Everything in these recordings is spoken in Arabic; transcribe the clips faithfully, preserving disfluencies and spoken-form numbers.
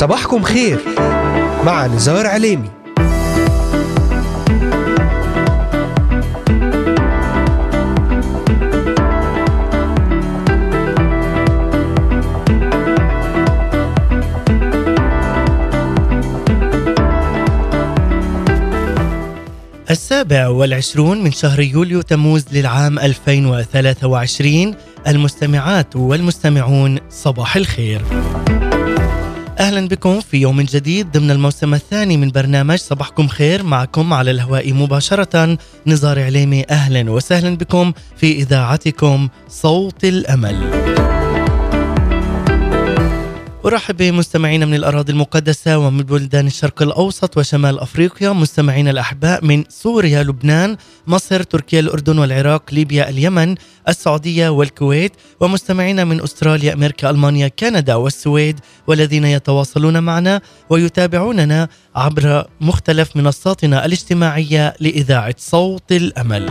صباحكم خير مع نزار عليمي. السابع والعشرون من شهر يوليو تموز للعام ألفين وثلاثة وعشرين. المستمعات والمستمعون صباح الخير، أهلا بكم في يوم جديد ضمن الموسم الثاني من برنامج صباحكم خير. معكم على الهواء مباشرة نزار عليمي. أهلا وسهلا بكم في إذاعتكم صوت الأمل. أرحب بمستمعينا من الأراضي المقدسة ومن بلدان الشرق الأوسط وشمال أفريقيا، مستمعينا الأحباء من سوريا، لبنان، مصر، تركيا، الأردن والعراق، ليبيا، اليمن، السعودية والكويت، ومستمعينا من أستراليا، أمريكا، ألمانيا، كندا والسويد، والذين يتواصلون معنا ويتابعوننا عبر مختلف منصاتنا الاجتماعية لإذاعة صوت الأمل.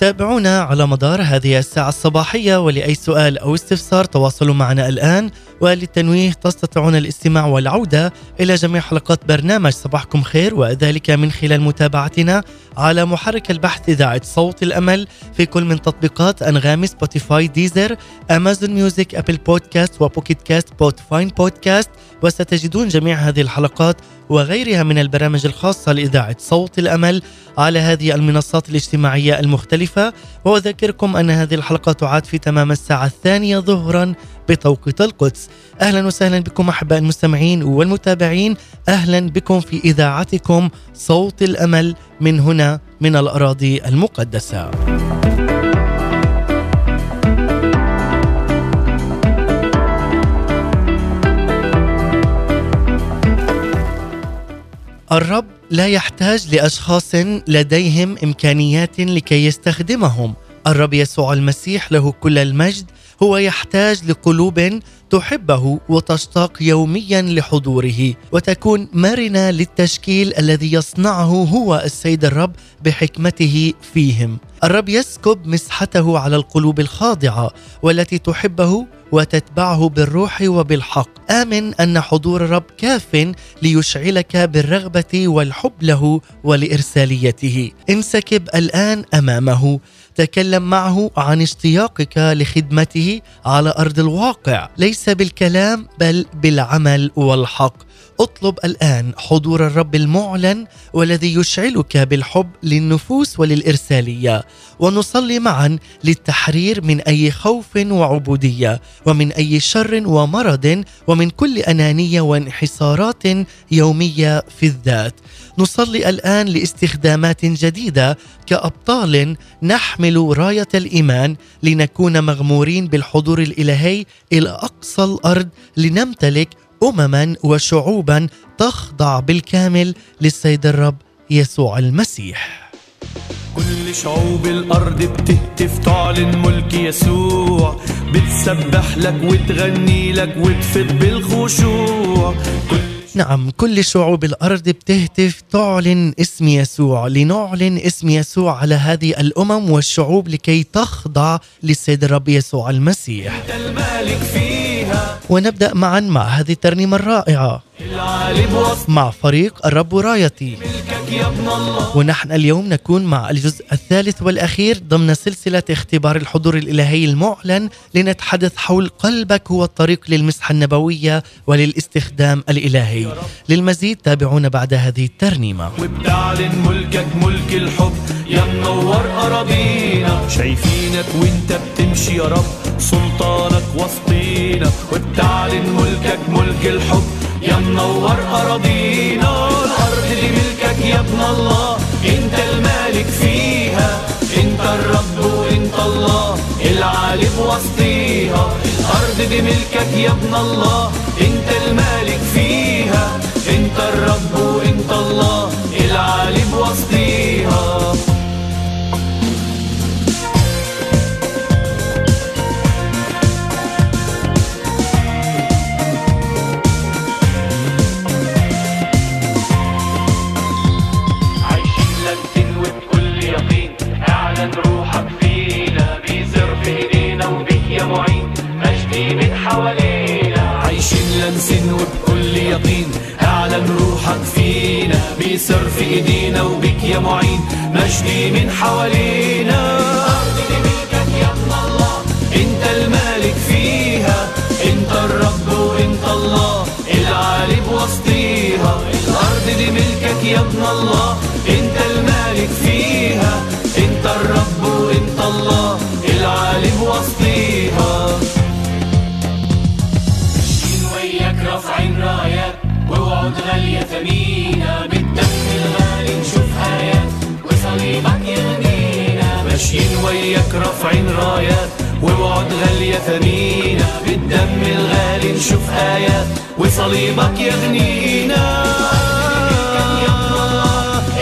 تابعونا على مدار هذه الساعة الصباحية، ولأي سؤال أو استفسار تواصلوا معنا الآن. وللتنويه تستطيعون الاستماع والعودة إلى جميع حلقات برنامج صباحكم خير، وذلك من خلال متابعتنا على محرك البحث إذاعة صوت الأمل في كل من تطبيقات أنغام، سبوتيفاي، ديزر، أمازون ميوزيك، أبل بودكاست وبوكيت كاست، بوتفاين بودكاست. وستجدون جميع هذه الحلقات وغيرها من البرامج الخاصة لإذاعة صوت الأمل على هذه المنصات الاجتماعية المختلفة. وأذكركم أن هذه الحلقة تعاد في تمام الساعة الثانية ظهرا بتوقيت القدس. أهلا وسهلا بكم أحباء المستمعين والمتابعين، أهلا بكم في إذاعتكم صوت الأمل من هنا من الأراضي المقدسة. الرب لا يحتاج لأشخاص لديهم إمكانيات لكي يستخدمهم. الرب يسوع المسيح له كل المجد. هو يحتاج لقلوب تحبه وتشتاق يوميا لحضوره وتكون مرنة للتشكيل الذي يصنعه هو السيد الرب بحكمته فيهم. الرب يسكب مسحته على القلوب الخاضعة والتي تحبه وتتبعه بالروح وبالحق. آمن أن حضور الرب كاف ليشعلك بالرغبة والحب له ولإرساليته. انسكب الآن أمامه، تكلم معه عن اشتياقك لخدمته على أرض الواقع، ليس بالكلام بل بالعمل والحق. اطلب الآن حضور الرب المعلن والذي يشعلك بالحب للنفوس وللإرسالية، ونصلي معا للتحرير من أي خوف وعبودية ومن أي شر ومرض ومن كل أنانية وانحسارات يومية في الذات. نصلي الآن لاستخدامات جديدة كأبطال نحمل راية الإيمان لنكون مغمورين بالحضور الإلهي إلى أقصى الأرض، لنمتلك أمما وشعوبا تخضع بالكامل للسيد الرب يسوع المسيح. كل شعوب الأرض بتهتف تعلن ملك يسوع، بتسبح لك وتغني لك وتفت بالخشوع. نعم، كل شعوب الأرض بتهتف تعلن اسم يسوع. لنعلن اسم يسوع على هذه الأمم والشعوب لكي تخضع للسيد الرب يسوع المسيح. ونبدأ معا مع هذه الترنيمة الرائعة مع فريق الرب ورايتي. ونحن اليوم نكون مع الجزء الثالث والأخير ضمن سلسلة اختبار الحضور الإلهي المعلن، لنتحدث حول قلبك هو الطريق للمسحة النبوية وللاستخدام الإلهي. للمزيد تابعونا بعد هذه الترنيمة. وبتعلن ملكك ملك الحب يا منور أراضينا، شايفينك وانت بتمشي يا رب سلطانك وسطينا. وبتعلن ملكك ملك الحب يا منور أراضينا، الأرض اللي ملكك يا ابن الله انت المالك فيها، انت الرب وانت الله العالي بوسطيها. الأرض دي ملكك يا ابن الله انت المالك فيها، انت الرب وانت الله العالي بوسطيها. وبكل يقين اعلن روحك فينا، بيسر في ايدينا وبك يا معين، مجدي من حوالينا. الارض دي ملكك يا ابن الله، انت المالك فيها، انت الرب وانت الله العالي بوسطيها. الارض دي ملكك يا ابن الله، انت المالك فيها، انت الرب وانت الله العالي بوسطيها. رافعين رايات ووعود غالية ثمينة، بالدم الغالي نشوف حياة وصليبك يغنينا. ماشيين وياك رافعين رايات ووعود غالية ثمينة، بالدم الغالي نشوف آيات وصليبك يغنينا.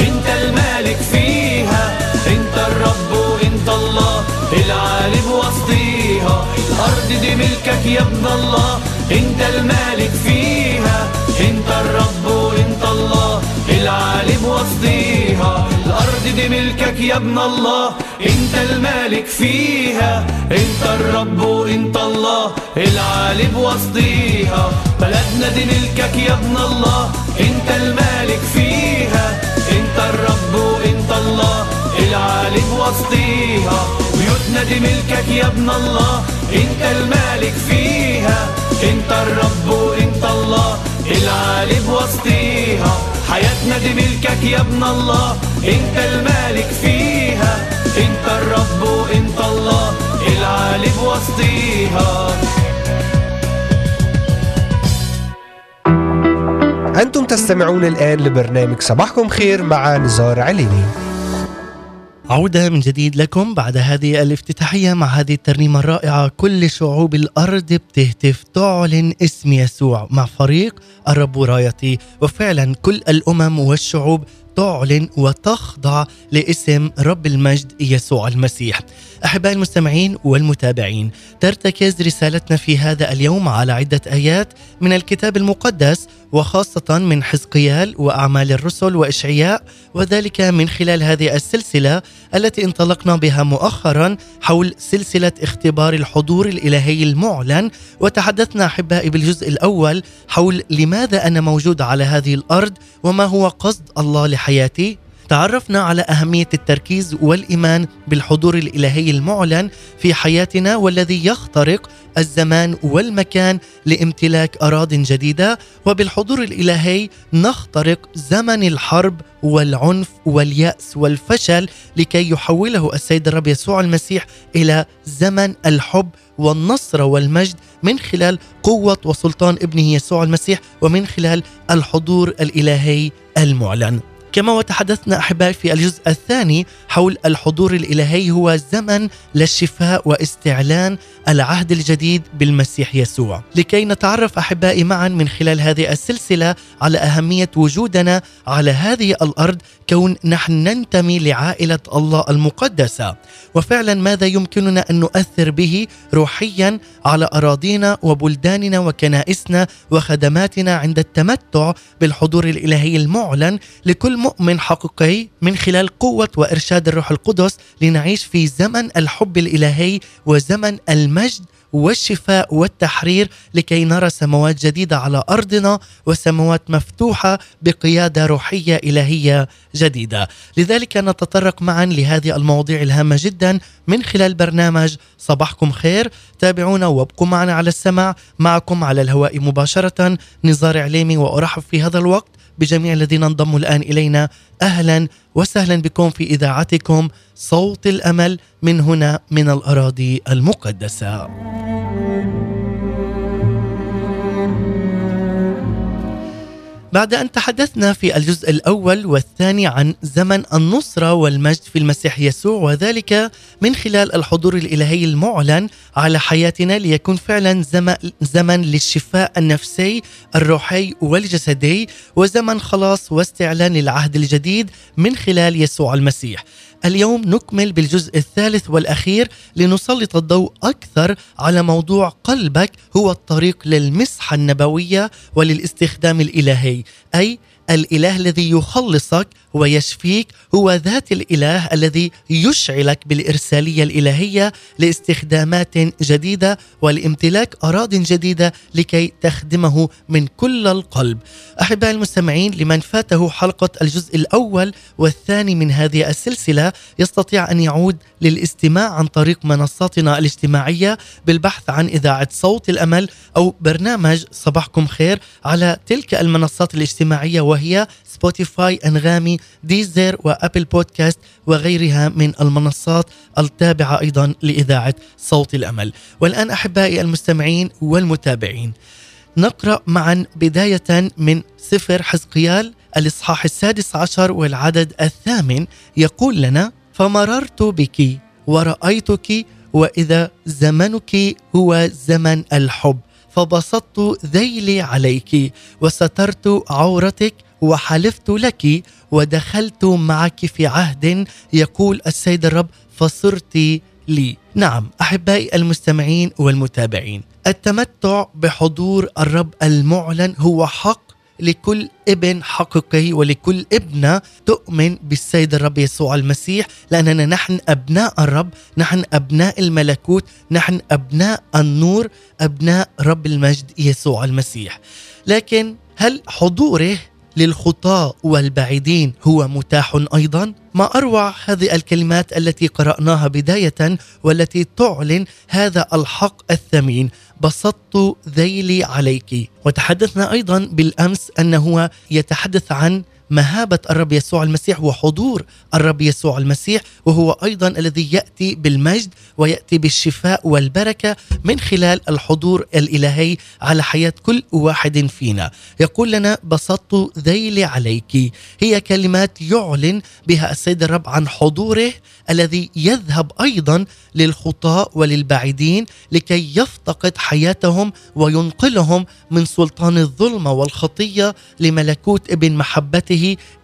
انت المالك فيها، انت الرب وانت الله العالي بوسطيها. الارض دي ملكك يا ابن الله، انت المالك فيها، انت الرب وانت الله العالي بوسطيها. الارض دي ملكك يا ابن الله، انت المالك فيها، انت الرب وانت الله العالي بوسطيها. بلدنا دي ملكك يا ابن الله، انت المالك فيها، انت الرب وانت الله العالي بوسطيها. بيوتنا دي ملكك يا ابن الله، انت المالك فيها، انت الرب وانت الله العالي بوسطيها. حياتنا دي ملكك يا ابن الله، انت المالك فيها، انت الرب وانت الله العالي بوسطيها. انتم تستمعون الان لبرنامج صباحكم خير مع نزار عليمي. عودة من جديد لكم بعد هذه الافتتاحية مع هذه الترنيمة الرائعة، كل شعوب الأرض بتهتف تعلن اسم يسوع مع فريق الرب رايتي. وفعلا كل الأمم والشعوب تعلن وتخضع لاسم رب المجد يسوع المسيح. أحبائي المستمعين والمتابعين، ترتكز رسالتنا في هذا اليوم على عدة آيات من الكتاب المقدس، وخاصة من حزقيال وأعمال الرسل وإشعياء، وذلك من خلال هذه السلسلة التي انطلقنا بها مؤخرا حول سلسلة اختبار الحضور الإلهي المعلن. وتحدثنا أحبائي بالجزء الأول حول لماذا أنا موجود على هذه الأرض وما هو قصد الله لحياتي. تعرفنا على أهمية التركيز والإيمان بالحضور الإلهي المعلن في حياتنا، والذي يخترق الزمان والمكان لامتلاك أراضٍ جديدة. وبالحضور الإلهي نخترق زمن الحرب والعنف واليأس والفشل، لكي يحوله السيد الرب يسوع المسيح إلى زمن الحب والنصر والمجد من خلال قوة وسلطان ابنه يسوع المسيح، ومن خلال الحضور الإلهي المعلن. كما وتحدثنا أحبائي في الجزء الثاني حول الحضور الإلهي هو زمن للشفاء واستعلان العهد الجديد بالمسيح يسوع. لكي نتعرف أحبائي معا من خلال هذه السلسلة على أهمية وجودنا على هذه الأرض، كون نحن ننتمي لعائلة الله المقدسة، وفعلا ماذا يمكننا أن نؤثر به روحيا على أراضينا وبلداننا وكنائسنا وخدماتنا عند التمتع بالحضور الإلهي المعلن لكل مؤمن حقيقي، من خلال قوة وإرشاد الروح القدس لنعيش في زمن الحب الإلهي وزمن المجد والشفاء والتحرير، لكي نرى سماوات جديدة على أرضنا وسماوات مفتوحة بقيادة روحية إلهية جديدة. لذلك نتطرق معا لهذه المواضيع الهامة جدا من خلال برنامج صباحكم خير. تابعونا وابقوا معنا على السماع. معكم على الهواء مباشرة نزار عليمي، وأرحب في هذا الوقت بجميع الذين انضموا الآن إلينا. أهلا وسهلا بكم في إذاعتكم صوت الأمل، من هنا من الأراضي المقدسة. بعد أن تحدثنا في الجزء الأول والثاني عن زمن النصرة والمجد في المسيح يسوع، وذلك من خلال الحضور الإلهي المعلن على حياتنا ليكون فعلا زمن للشفاء النفسي الروحي والجسدي، وزمن خلاص واستعلان العهد الجديد من خلال يسوع المسيح. اليوم نكمل بالجزء الثالث والأخير لنسلط الضوء أكثر على موضوع قلبك هو الطريق للمسحة النبوية وللاستخدام الإلهي، أي الإله الذي يخلصك ويشفيك هو ذات الإله الذي يشعلك بالإرسالية الإلهية لاستخدامات جديدة والامتلاك أراضٍ جديدة لكي تخدمه من كل القلب. أحبائي المستمعين، لمن فاته حلقة الجزء الأول والثاني من هذه السلسلة يستطيع أن يعود للاستماع عن طريق منصاتنا الاجتماعية بالبحث عن إذاعة صوت الأمل أو برنامج صباحكم خير على تلك المنصات الاجتماعية، وهي سبوتيفاي، أنغامي، ديزر وأبل بودكاست وغيرها من المنصات التابعة أيضا لإذاعة صوت الأمل. والآن أحبائي المستمعين والمتابعين، نقرأ معا بداية من سفر حزقيال الإصحاح السادس عشر والعدد الثامن، يقول لنا: فمررت بك ورأيتك، وإذا زمنك هو زمن الحب، فبسطت ذيلي عليك وسترت عورتك وحلفت لك ودخلت معك في عهد، يقول السيد الرب، فصرت لي. نعم أحبائي المستمعين والمتابعين، التمتع بحضور الرب المعلن هو حق لكل ابن حقيقي ولكل ابنة تؤمن بالسيد الرب يسوع المسيح، لأننا نحن أبناء الرب، نحن أبناء الملكوت، نحن أبناء النور، أبناء رب المجد يسوع المسيح. لكن هل حضوره للخطاة والبعيدين هو متاح أيضا؟ ما أروع هذه الكلمات التي قرأناها بداية والتي تعلن هذا الحق الثمين: بسطت ذيلي عليك. وتحدثنا أيضا بالأمس أنه يتحدث عن مهابة الرب يسوع المسيح وحضور الرب يسوع المسيح، وهو أيضا الذي يأتي بالمجد ويأتي بالشفاء والبركة من خلال الحضور الإلهي على حياة كل واحد فينا. يقول لنا: بسطت ذيلي عليك. هي كلمات يعلن بها السيد الرب عن حضوره الذي يذهب أيضا للخطاة وللبعيدين لكي يفتقد حياتهم وينقلهم من سلطان الظلمة والخطية لملكوت ابن محبته،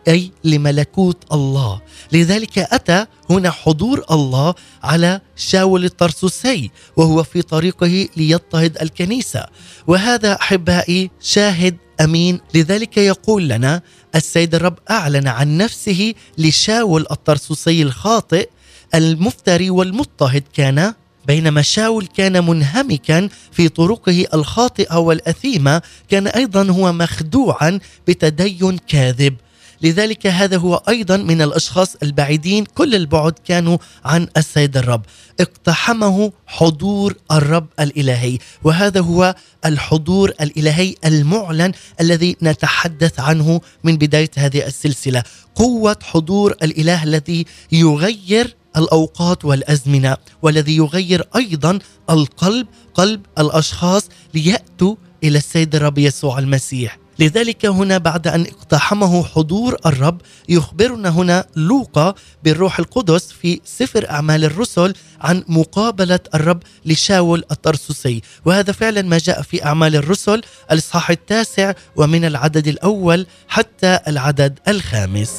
أي لملكوت الله. لذلك أتى هنا حضور الله على شاول الطرسوسي وهو في طريقه ليضطهد الكنيسة، وهذا أحبائي شاهد أمين. لذلك يقول لنا السيد الرب أعلن عن نفسه لشاول الطرسوسي الخاطئ المفتري والمضطهد كان، بينما شاول كان منهمكا في طرقه الخاطئة والأثيمة، كان أيضا هو مخدوعا بتدين كاذب. لذلك هذا هو أيضا من الأشخاص البعيدين كل البعد كانوا عن السيد الرب، اقتحمه حضور الرب الإلهي، وهذا هو الحضور الإلهي المعلن الذي نتحدث عنه من بداية هذه السلسلة، قوة حضور الإله الذي يغير الأوقات والأزمنة، والذي يغير أيضا القلب، قلب الأشخاص ليأتوا إلى السيد الرب يسوع المسيح. لذلك هنا بعد أن اقتحمه حضور الرب يخبرنا هنا لوقا بالروح القدس في سفر أعمال الرسل عن مقابلة الرب لشاول الطرسوسي، وهذا فعلا ما جاء في أعمال الرسل الإصحاح التاسع ومن العدد الأول حتى العدد الخامس.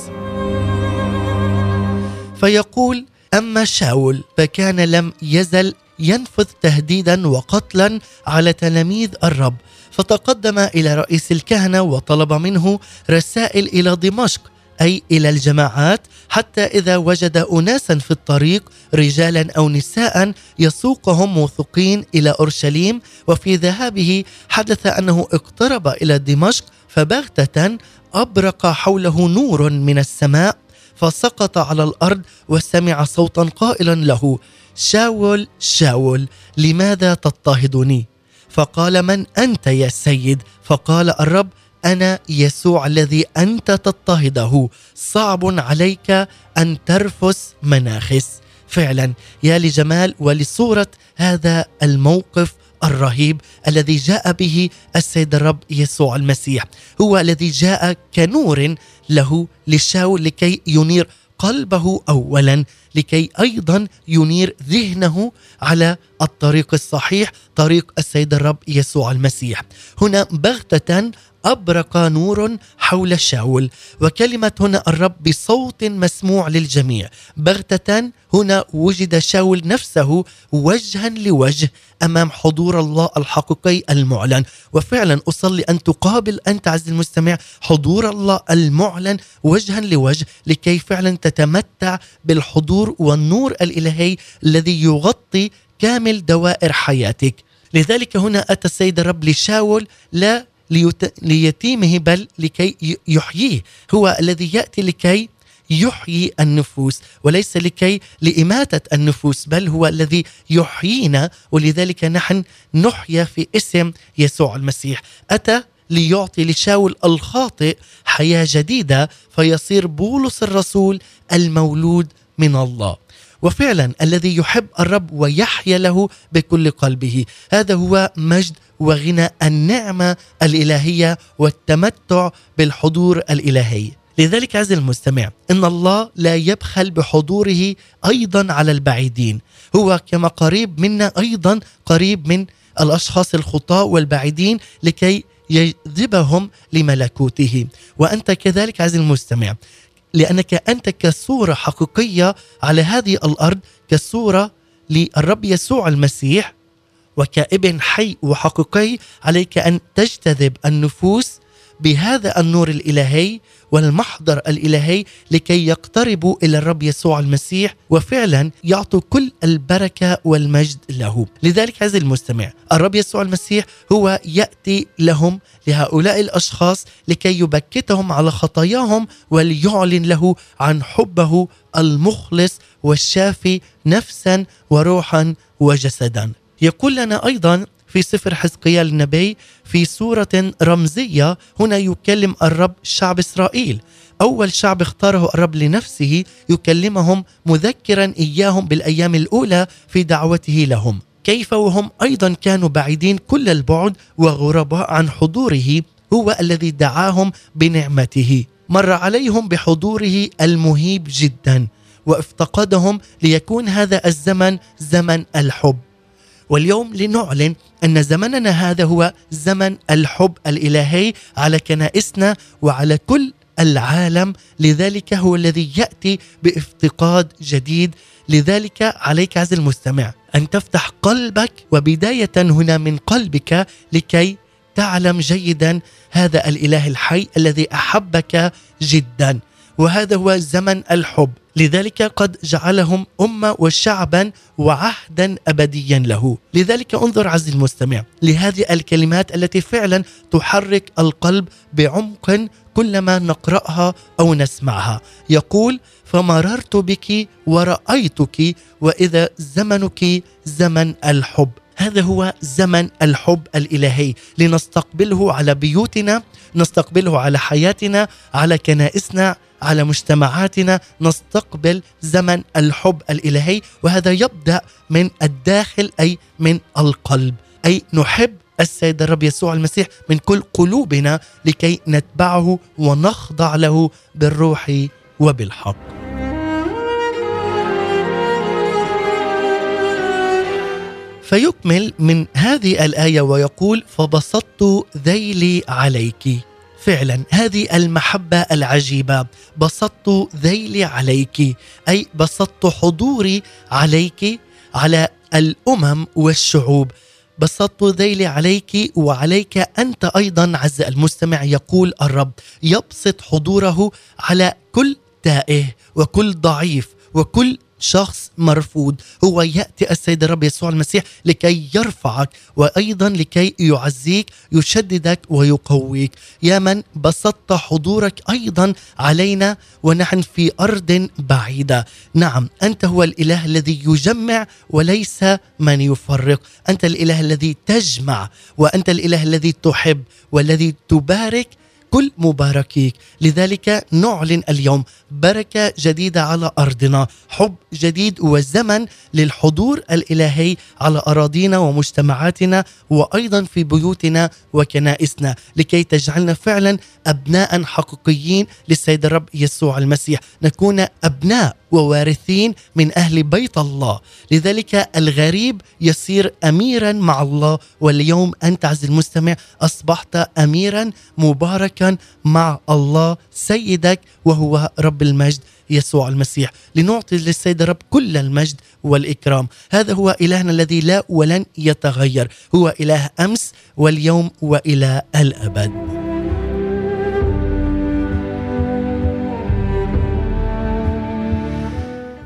فيقول: أما شاول فكان لم يزل ينفذ تهديدا وقتلا على تلاميذ الرب، فتقدم إلى رئيس الكهنة وطلب منه رسائل إلى دمشق، أي إلى الجماعات، حتى إذا وجد أناسا في الطريق رجالا أو نساء يسوقهم موثوقين إلى أورشليم. وفي ذهابه حدث أنه اقترب إلى دمشق، فبغتة أبرق حوله نور من السماء، فسقط على الأرض وسمع صوتا قائلا له: شاول شاول، لماذا تضطهدني؟ فقال: من أنت يا سيد؟ فقال الرب: أنا يسوع الذي أنت تضطهده، صعب عليك أن ترفس مناخس. فعلا يا لجمال ولصورة هذا الموقف الرهيب الذي جاء به السيد الرب يسوع المسيح، هو الذي جاء كنور له لشاول لكي ينير قلبه أولا، لكي أيضا ينير ذهنه على الطريق الصحيح، طريق السيد الرب يسوع المسيح. هنا بغتة أبرق نور حول شاول، وكلمة هنا الرب بصوت مسموع للجميع. بغتة هنا وجد شاول نفسه وجها لوجه أمام حضور الله الحقيقي المعلن. وفعلا أصلي أن تقابل أنت عزيزي المستمع حضور الله المعلن وجها لوجه، لكي فعلا تتمتع بالحضور والنور الإلهي الذي يغطي كامل دوائر حياتك. لذلك هنا أتى السيد الرب لشاول لا ليتيمه بل لكي يحييه، هو الذي يأتي لكي يحيي النفوس وليس لكي لإماتة النفوس، بل هو الذي يحيينا، ولذلك نحن نحيا في اسم يسوع المسيح. أتى ليعطي لشاول الخاطئ حياة جديدة فيصير بولس الرسول المولود من الله. وفعلا الذي يحب الرب ويحيا له بكل قلبه، هذا هو مجد وغنى النعمة الإلهية والتمتع بالحضور الإلهي. لذلك عزيزي المستمع، إن الله لا يبخل بحضوره أيضا على البعيدين، هو كما قريب منا أيضا قريب من الأشخاص الخطاة والبعيدين لكي يجذبهم لملكوته. وأنت كذلك عزيزي المستمع، لأنك أنت كصورة حقيقية على هذه الأرض، كصورة للرب يسوع المسيح وكابن حي وحقيقي، عليك أن تجتذب النفوس بهذا النور الإلهي والمحضر الإلهي لكي يقتربوا إلى الرب يسوع المسيح وفعلا يعطوا كل البركة والمجد له. لذلك عزيزي المستمع، الرب يسوع المسيح هو يأتي لهم لهؤلاء الأشخاص لكي يبكتهم على خطاياهم وليعلن له عن حبه المخلص والشافي نفسا وروحا وجسدا. يقول لنا أيضا في سفر حزقيال النبي في سورة رمزية، هنا يكلم الرب شعب إسرائيل، أول شعب اختاره الرب لنفسه، يكلمهم مذكرا إياهم بالأيام الأولى في دعوته لهم، كيف وهم أيضا كانوا بعيدين كل البعد وغرباء عن حضوره، هو الذي دعاهم بنعمته، مر عليهم بحضوره المهيب جدا وافتقدهم، ليكون هذا الزمن زمن الحب. واليوم لنعلن أن زمننا هذا هو زمن الحب الإلهي على كنائسنا وعلى كل العالم، لذلك هو الذي يأتي بافتقاد جديد. لذلك عليك عزيزي المستمع أن تفتح قلبك، وبداية هنا من قلبك، لكي تعلم جيدا هذا الإله الحي الذي أحبك جدا، وهذا هو زمن الحب. لذلك قد جعلهم أمة وشعبا وعهدا أبديا له. لذلك انظر عزيزي المستمع لهذه الكلمات التي فعلا تحرك القلب بعمق كلما نقرأها أو نسمعها. يقول: فمررت بك ورأيتك وإذا زمنك زمن الحب. هذا هو زمن الحب الإلهي، لنستقبله على بيوتنا، نستقبله على حياتنا، على كنائسنا، على مجتمعاتنا. نستقبل زمن الحب الإلهي، وهذا يبدأ من الداخل أي من القلب، أي نحب السيد الرب يسوع المسيح من كل قلوبنا لكي نتبعه ونخضع له بالروح وبالحق. فيكمل من هذه الآية ويقول: فبسطت ذيلي عليك. فعلا هذه المحبة العجيبة، بسطت ذيلي عليك، أي بسطت حضوري عليك، على الأمم والشعوب، بسطت ذيلي عليك وعليك أنت أيضا عز المستمع. يقول الرب يبسط حضوره على كل تائه وكل ضعيف وكل شخص مرفوض، هو يأتي السيد الرب يسوع المسيح لكي يرفعك وأيضا لكي يعزيك، يشددك ويقويك. يا من بسطت حضورك أيضا علينا ونحن في أرض بعيدة. نعم، أنت هو الإله الذي يجمع وليس من يفرق، أنت الإله الذي تجمع، وأنت الإله الذي تحب والذي تبارك كل مباركيك. لذلك نعلن اليوم بركة جديدة على أرضنا، حب جديد وزمن للحضور الإلهي على أراضينا ومجتمعاتنا وأيضا في بيوتنا وكنائسنا، لكي تجعلنا فعلا أبناء حقيقيين للسيد الرب يسوع المسيح، نكون أبناء ووارثين من أهل بيت الله. لذلك الغريب يصير أميرا مع الله، واليوم أنت عز المستمع أصبحت أميرا مباركا مع الله سيدك وهو رب المجد يسوع المسيح. لنعطي للسيد الرب كل المجد والإكرام. هذا هو إلهنا الذي لا ولن يتغير، هو إله أمس واليوم وإلى الأبد.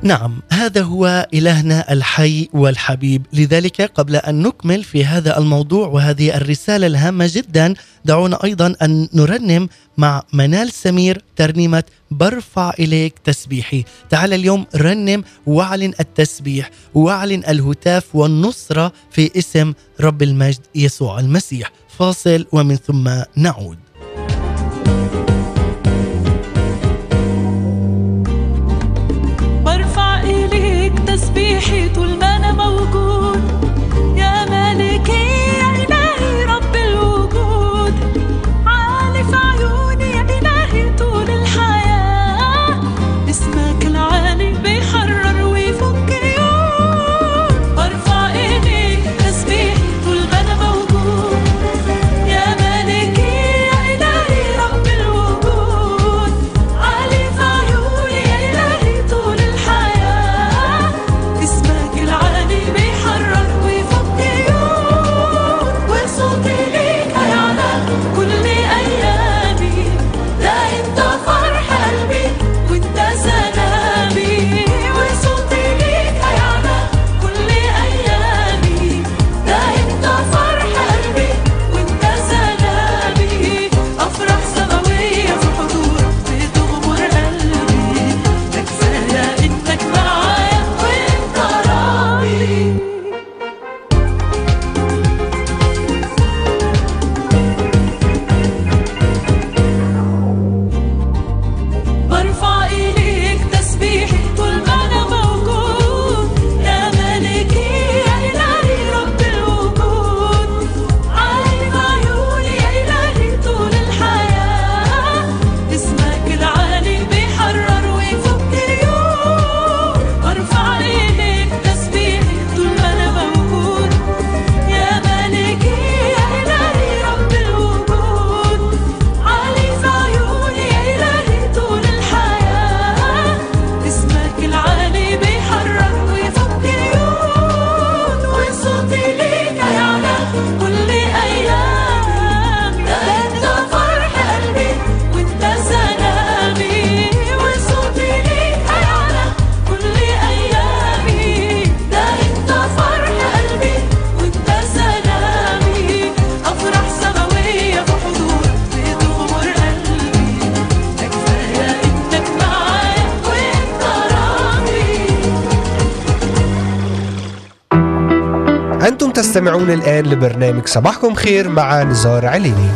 نعم، هذا هو إلهنا الحي والحبيب. لذلك قبل أن نكمل في هذا الموضوع وهذه الرسالة الهامة جدا، دعونا أيضا أن نرنم مع منال سمير ترنيمة برفع إليك تسبيحي. تعال اليوم رنم واعلن التسبيح واعلن الهتاف والنصرة في اسم رب المجد يسوع المسيح. فاصل ومن ثم نعود. تسبيحي طول ما أنا موجود، يا مالكي يا إلهي رب الوجود، عالي في عيوني يا إلهي طول الحياة، اسمك العالي بيحرر ويفك اليوم. برفع إيدي تسبيحي طول ما أنا موجود، يا مالكي يا إلهي رب الوجود، عالي في عيوني يا إلهي طول الحياة، تستمعون الآن لبرنامج صباحكم خير مع نزار عليمي.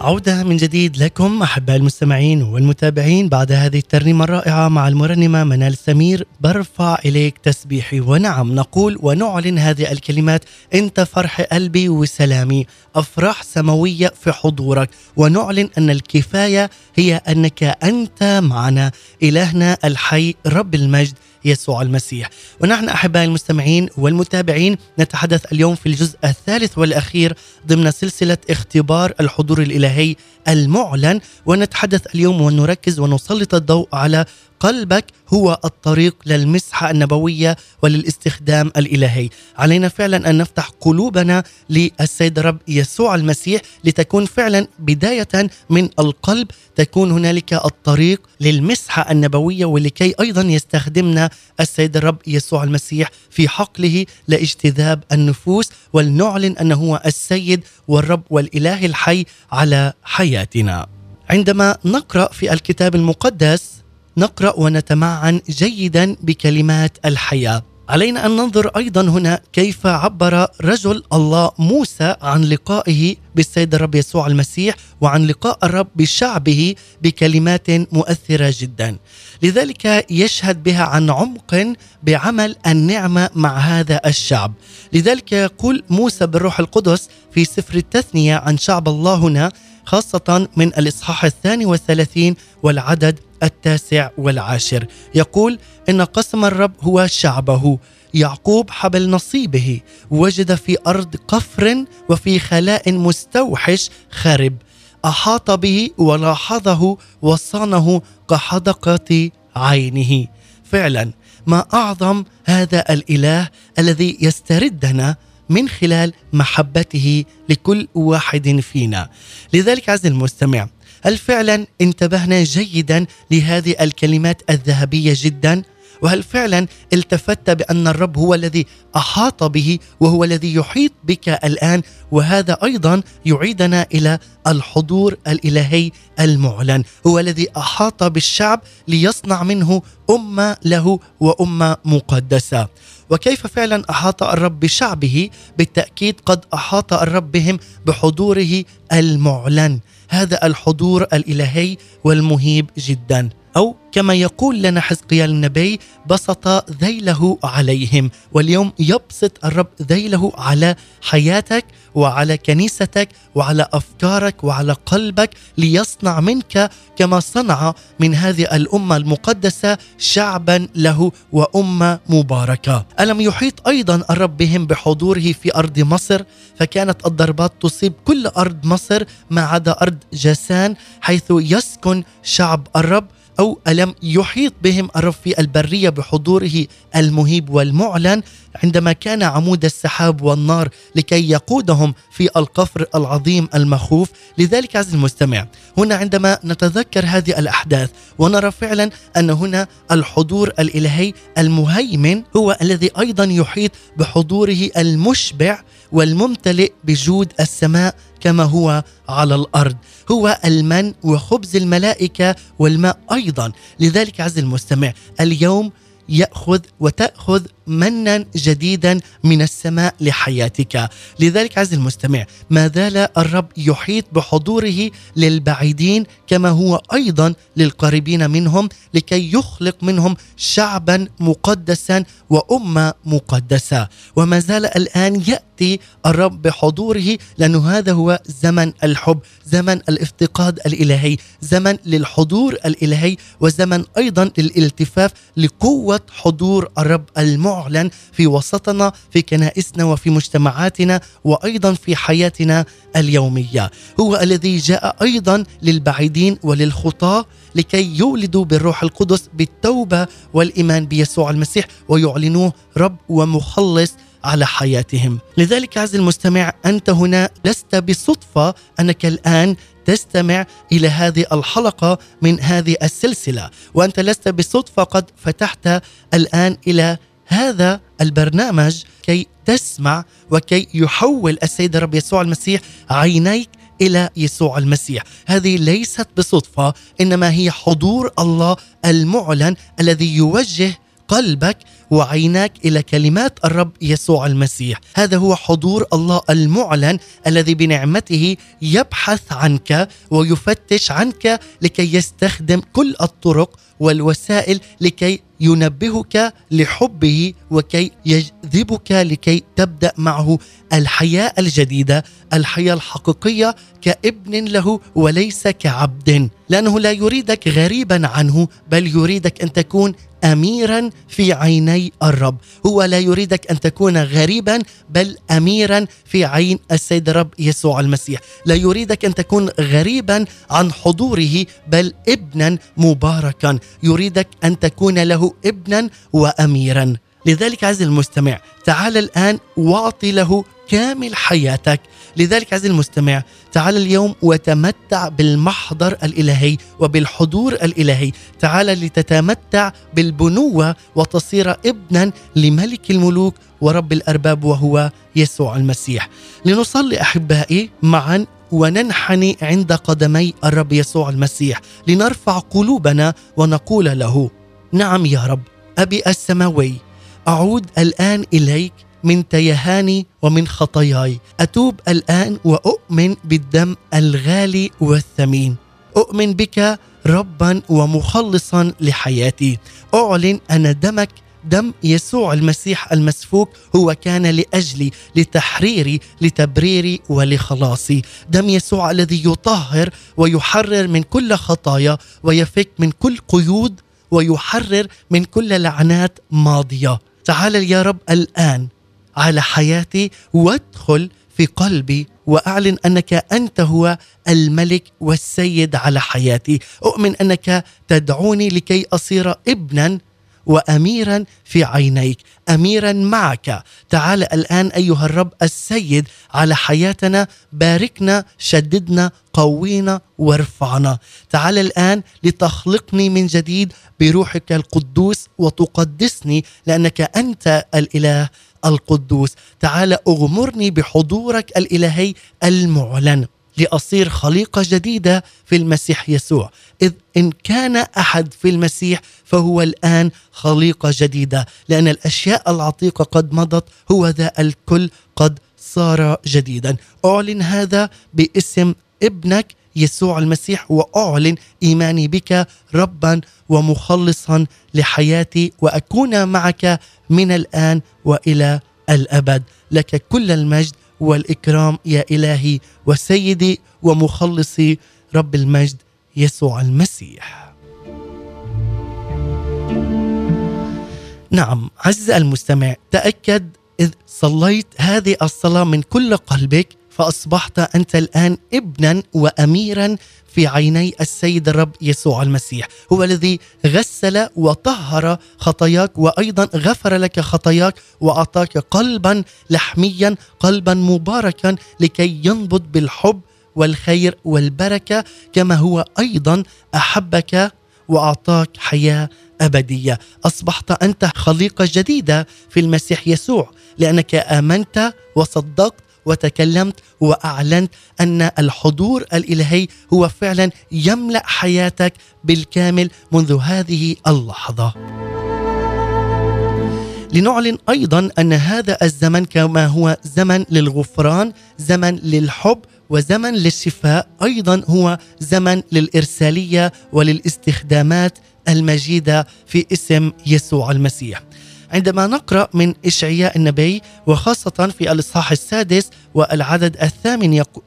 عودة من جديد لكم أحباء المستمعين والمتابعين بعد هذه الترنيمة الرائعة مع المرنمة منال سمير برفع إليك تسبيحي. ونعم نقول ونعلن هذه الكلمات: أنت فرح قلبي وسلامي، أفراح سماوية في حضورك. ونعلن أن الكفاية هي أنك أنت معنا، إلهنا الحي رب المجد يسوع المسيح. ونحن أحباء المستمعين والمتابعين نتحدث اليوم في الجزء الثالث والأخير ضمن سلسلة اختبار الحضور الإلهي المعلن، ونتحدث اليوم ونركز ونسلط الضوء على قلبك هو الطريق للمسحة النبوية وللاستخدام الإلهي. علينا فعلا أن نفتح قلوبنا للسيد الرب يسوع المسيح لتكون فعلا بداية من القلب تكون هنالك الطريق للمسحة النبوية، ولكي أيضا يستخدمنا السيد الرب يسوع المسيح في حقله لاجتذاب النفوس، ولنعلن أنه هو السيد والرب والإله الحي على حياتنا. عندما نقرأ في الكتاب المقدس نقرأ ونتمعن جيدا بكلمات الحياة. علينا أن ننظر أيضا هنا كيف عبر رجل الله موسى عن لقائه بالسيد الرب يسوع المسيح وعن لقاء الرب بشعبه بكلمات مؤثرة جدا. لذلك يشهد بها عن عمق بعمل النعمة مع هذا الشعب. لذلك يقول موسى بالروح القدس في سفر التثنية عن شعب الله هنا، خاصة من الإصحاح الثاني والثلاثين والعدد التاسع والعاشر، يقول: إن قسم الرب هو شعبه، يعقوب حبل نصيبه، وجد في أرض قفر وفي خلاء مستوحش خرب، أحاط به ولاحظه وصانه كحدقة عينه. فعلا ما أعظم هذا الإله الذي يستردنا من خلال محبته لكل واحد فينا. لذلك عزيزي المستمع، هل فعلا انتبهنا جيدا لهذه الكلمات الذهبية جدا؟ وهل فعلا التفت بأن الرب هو الذي أحاط به وهو الذي يحيط بك الآن؟ وهذا أيضا يعيدنا إلى الحضور الإلهي المعلن، هو الذي أحاط بالشعب ليصنع منه أمة له وأمة مقدسة. وكيف فعلا أحاط الرب بشعبه؟ بالتأكيد قد أحاط الرب بهم بحضوره المعلن، هذا الحضور الإلهي والمهيب جدا، أو كما يقول لنا حزقيال النبي: بسط ذيله عليهم. واليوم يبسط الرب ذيله على حياتك وعلى كنيستك وعلى أفكارك وعلى قلبك ليصنع منك كما صنع من هذه الأمة المقدسة شعبا له وأمة مباركة. ألم يحيط أيضا الرب بهم بحضوره في أرض مصر؟ فكانت الضربات تصيب كل أرض مصر ما عدا أرض جاسان حيث يسكن شعب الرب. أو ألم يحيط بهم الرب في البرية بحضوره المهيب والمعلن عندما كان عمود السحاب والنار لكي يقودهم في القفر العظيم المخوف؟ لذلك عزيزي المستمع، هنا عندما نتذكر هذه الأحداث ونرى فعلا أن هنا الحضور الإلهي المهيمن هو الذي أيضا يحيط بحضوره المشبع والممتلئ بجود السماء كما هو على الأرض، هو المن وخبز الملائكة والماء أيضا. لذلك عزيزي المستمع، اليوم يأخذ وتأخذ منا جديدا من السماء لحياتك. لذلك عزيزي المستمع، ما زال الرب يحيط بحضوره للبعيدين كما هو أيضا للقريبين منهم لكي يخلق منهم شعبا مقدسا وأمة مقدسة. وما زال الآن يأتي الرب بحضوره، لأنه هذا هو زمن الحب، زمن الافتقاد الإلهي، زمن للحضور الإلهي، وزمن أيضا للالتفاف لقوة حضور الرب المعلن في وسطنا، في كنائسنا وفي مجتمعاتنا وأيضا في حياتنا اليومية. هو الذي جاء أيضا للبعيدين وللخطاة لكي يولدوا بالروح القدس بالتوبة والإيمان بيسوع المسيح ويعلنوه رب ومخلص على حياتهم. لذلك عزيزي المستمع، أنت هنا لست بصدفة أنك الآن تستمع إلى هذه الحلقة من هذه السلسلة، وأنت لست بصدفة قد فتحت الآن إلى هذا البرنامج كي تسمع وكي يحول السيد الرب يسوع المسيح عينيك إلى يسوع المسيح. هذه ليست بصدفة، إنما هي حضور الله المعلن الذي يوجه قلبك وعيناك إلى كلمات الرب يسوع المسيح. هذا هو حضور الله المعلن الذي بنعمته يبحث عنك ويفتش عنك لكي يستخدم كل الطرق والوسائل لكي ينبهك لحبه وكي يجذبك لكي تبدأ معه الحياة الجديدة، الحياة الحقيقية كابن له وليس كعبد، لأنه لا يريدك غريبا عنه بل يريدك أن تكون أميرا في عيني الرب. هو لا يريدك أن تكون غريبا بل أميرا في عين السيد الرب يسوع المسيح، لا يريدك أن تكون غريبا عن حضوره بل ابنا مباركا، يريدك أن تكون له ابنا وأميرا. لذلك عزيزي المستمع، تعال الآن واعطي له كامل حياتك. لذلك عزيزي المستمع، تعال اليوم وتمتع بالمحضر الإلهي وبالحضور الإلهي، تعال لتتمتع بالبنوة وتصير ابنا لملك الملوك ورب الأرباب وهو يسوع المسيح. لنصلي أحبائي معا وننحني عند قدمي الرب يسوع المسيح، لنرفع قلوبنا ونقول له: نعم يا رب أبي السماوي، أعود الآن إليك من تيهاني ومن خطاياي، أتوب الآن وأؤمن بالدم الغالي والثمين. أؤمن بك ربا ومخلصا لحياتي. أعلن أن دمك دم يسوع المسيح المسفوك هو كان لأجلي، لتحريري، لتبريري ولخلاصي. دم يسوع الذي يطهر ويحرر من كل خطايا ويفك من كل قيود ويحرر من كل لعنات ماضية. تعال يا رب الآن على حياتي وادخل في قلبي، وأعلن أنك أنت هو الملك والسيد على حياتي. أؤمن أنك تدعوني لكي أصير ابنا وأميرا في عينيك، أميرا معك. تعال الآن أيها الرب السيد على حياتنا، باركنا، شددنا، قوينا وارفعنا. تعال الآن لتخلقني من جديد بروحك القدوس وتقدسني، لأنك أنت الإله القدوس. تعال أغمرني بحضورك الإلهي المعلن لأصير خليقة جديدة في المسيح يسوع، إذ إن كان أحد في المسيح فهو الآن خليقة جديدة، لأن الأشياء العتيقة قد مضت، هو ذا الكل قد صار جديدا. أعلن هذا باسم ابنك يسوع المسيح، وأعلن إيماني بك ربا ومخلصا لحياتي، وأكون معك من الآن وإلى الأبد. لك كل المجد والإكرام يا إلهي وسيدي ومخلصي رب المجد يسوع المسيح. نعم عز المستمع، تأكد إذ صليت هذه الصلاة من كل قلبك فأصبحت أنت الآن ابنا وأميرا في عيني السيد الرب يسوع المسيح، هو الذي غسل وطهر خطاياك، وأيضا غفر لك خطاياك وأعطاك قلبا لحميا، قلبا مباركا لكي ينبض بالحب والخير والبركة، كما هو أيضا أحبك وأعطاك حياة أبدية. أصبحت أنت خليقة جديدة في المسيح يسوع، لأنك آمنت وصدقت وتكلمت وأعلنت أن الحضور الإلهي هو فعلا يملأ حياتك بالكامل منذ هذه اللحظة. لنعلن أيضا أن هذا الزمن كما هو زمن للغفران، زمن للحب وزمن للشفاء، أيضا هو زمن للإرسالية وللاستخدامات المجيدة في اسم يسوع المسيح. عندما نقرأ من اشعياء النبي وخاصة في الإصحاح السادس والعدد الثامن يقو...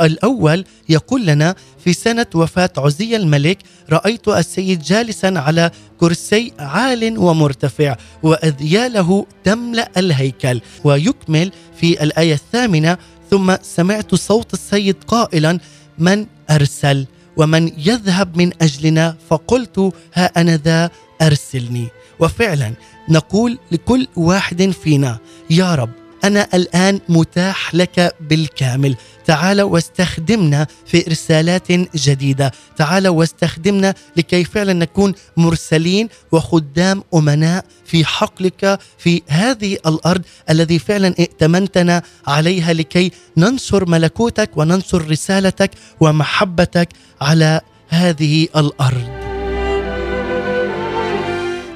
الأول يقول لنا: في سنة وفاة عزيا الملك رأيت السيد جالسا على كرسي عال ومرتفع وأذياله تملأ الهيكل. ويكمل في الآية الثامنة: ثم سمعت صوت السيد قائلا من أرسل ومن يذهب من أجلنا، فقلت ها أنا ذا أرسلني. وفعلا نقول لكل واحد فينا: يا رب أنا الآن متاح لك بالكامل، تعال واستخدمنا في إرسالات جديدة، تعال واستخدمنا لكي فعلا نكون مرسلين وخدام أمناء في حقلك في هذه الأرض الذي فعلا ائتمنتنا عليها، لكي ننشر ملكوتك وننشر رسالتك ومحبتك على هذه الأرض.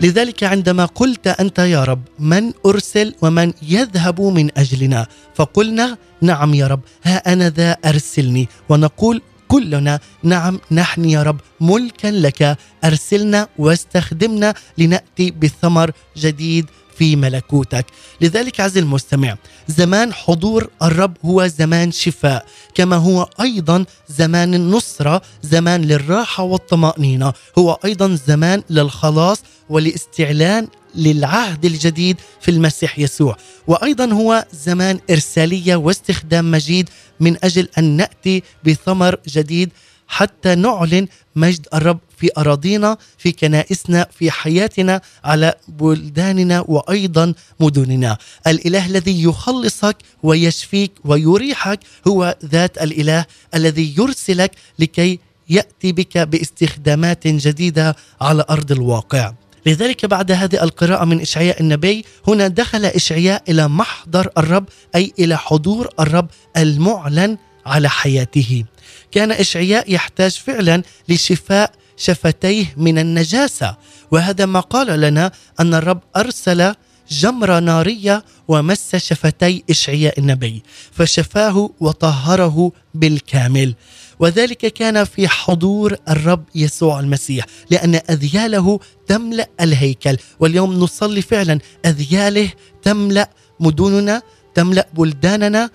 لذلك عندما قلت أنت يا رب من أرسل ومن يذهب من أجلنا، فقلنا نعم يا رب ها أنا ذا أرسلني، ونقول كلنا نعم نحن يا رب ملكا لك، أرسلنا واستخدمنا لنأتي بثمر جديد في ملكوتك. لذلك عزيزي المستمع، زمان حضور الرب هو زمان شفاء، كما هو أيضا زمان النصرة، زمان للراحة والطمأنينة، هو أيضا زمان للخلاص ولاستعلان للعهد الجديد في المسيح يسوع، وأيضا هو زمان إرسالية واستخدام مجيد من أجل أن نأتي بثمر جديد حتى نعلن مجد الرب في أراضينا، في كنائسنا، في حياتنا، على بلداننا وأيضا مدننا. الإله الذي يخلصك ويشفيك ويريحك هو ذات الإله الذي يرسلك لكي يأتي بك باستخدامات جديدة على أرض الواقع. لذلك بعد هذه القراءة من إشعياء النبي، هنا دخل إشعياء إلى محضر الرب، أي إلى حضور الرب المعلن على حياته. كان إشعياء يحتاج فعلا لشفاء شفتيه من النجاسة، وهذا ما قال لنا أن الرب أرسل جمرة نارية ومس شفتي اشعياء النبي فشفاه وطهره بالكامل، وذلك كان في حضور الرب يسوع المسيح لأن أذياله تملأ الهيكل. واليوم نصلي فعلا أذياله تملأ مدننا، تملأ بلداننا،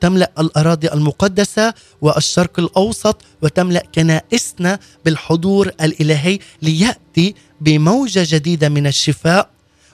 تملأ الأراضي المقدسة والشرق الأوسط، وتملأ كنائسنا بالحضور الإلهي ليأتي بموجة جديدة من الشفاء،